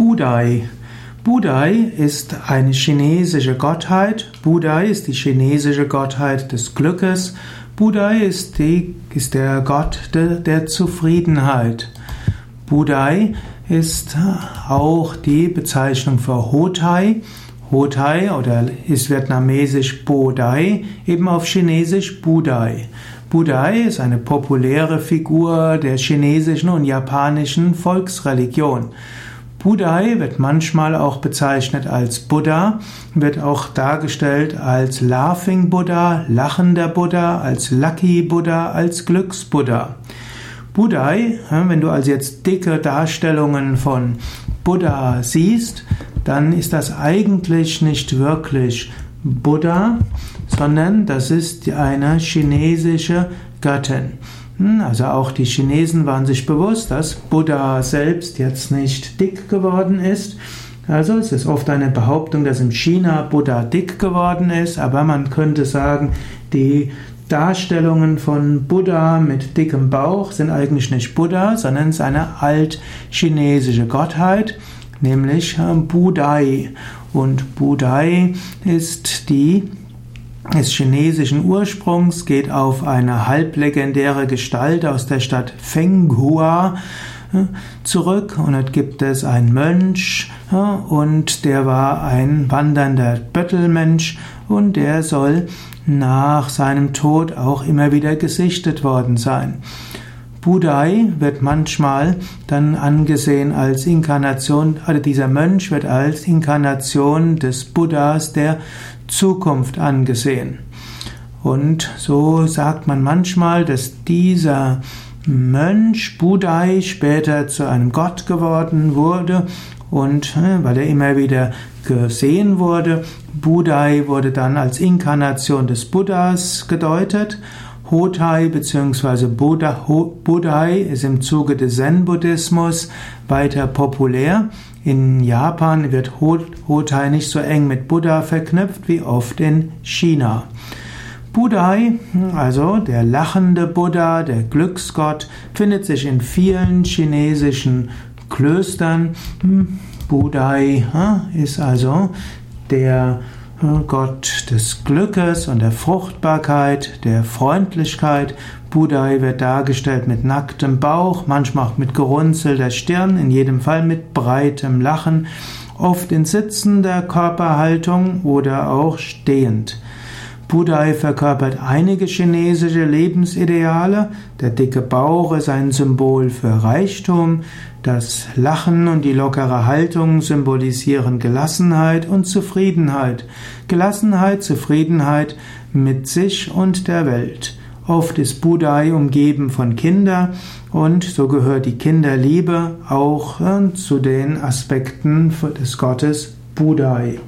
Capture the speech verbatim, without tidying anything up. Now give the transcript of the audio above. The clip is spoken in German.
Budai. Budai ist eine chinesische Gottheit. Budai ist die chinesische Gottheit des Glückes. Budai ist, die, ist der Gott de, der Zufriedenheit. Budai ist auch die Bezeichnung für Hotei. Hotei oder ist vietnamesisch Bodai, eben auf Chinesisch Budai. Budai ist eine populäre Figur der chinesischen und japanischen Volksreligion. Budai wird manchmal auch bezeichnet als Buddha, wird auch dargestellt als Laughing Buddha, lachender Buddha, als Lucky Buddha, als Glücksbuddha. Budai, wenn du also jetzt dicke Darstellungen von Buddha siehst, dann ist das eigentlich nicht wirklich Buddha, sondern das ist eine chinesische Göttin. Also auch die Chinesen waren sich bewusst, dass Buddha selbst jetzt nicht dick geworden ist. Also es ist oft eine Behauptung, dass in China Buddha dick geworden ist, aber man könnte sagen, die Darstellungen von Buddha mit dickem Bauch sind eigentlich nicht Buddha, sondern es ist eine altchinesische Gottheit, nämlich Budai. Und Budai ist die des chinesischen Ursprungs, geht auf eine halblegendäre Gestalt aus der Stadt Fenghua zurück, und dort gibt es einen Mönch, und der war ein wandernder Bettelmensch, und der soll nach seinem Tod auch immer wieder gesichtet worden sein. Budai wird manchmal dann angesehen als Inkarnation, also dieser Mönch wird als Inkarnation des Buddhas der Zukunft angesehen. Und so sagt man manchmal, dass dieser Mönch Budai später zu einem Gott geworden wurde, und weil er immer wieder gesehen wurde, Budai wurde dann als Inkarnation des Buddhas gedeutet. Hotei bzw. Budai ist im Zuge des Zen-Buddhismus weiter populär. In Japan wird Hotei nicht so eng mit Buddha verknüpft wie oft in China. Budai, also der lachende Buddha, der Glücksgott, findet sich in vielen chinesischen Klöstern. Budai ist also der Gott des Glückes und der Fruchtbarkeit, der Freundlichkeit. Budai wird dargestellt mit nacktem Bauch, manchmal auch mit gerunzelter Stirn, in jedem Fall mit breitem Lachen, oft in sitzender Körperhaltung oder auch stehend. Budai verkörpert einige chinesische Lebensideale. Der dicke Bauch ist ein Symbol für Reichtum. Das Lachen und die lockere Haltung symbolisieren Gelassenheit und Zufriedenheit. Gelassenheit, Zufriedenheit mit sich und der Welt. Oft ist Budai umgeben von Kindern, und so gehört die Kinderliebe auch zu den Aspekten des Gottes Budai.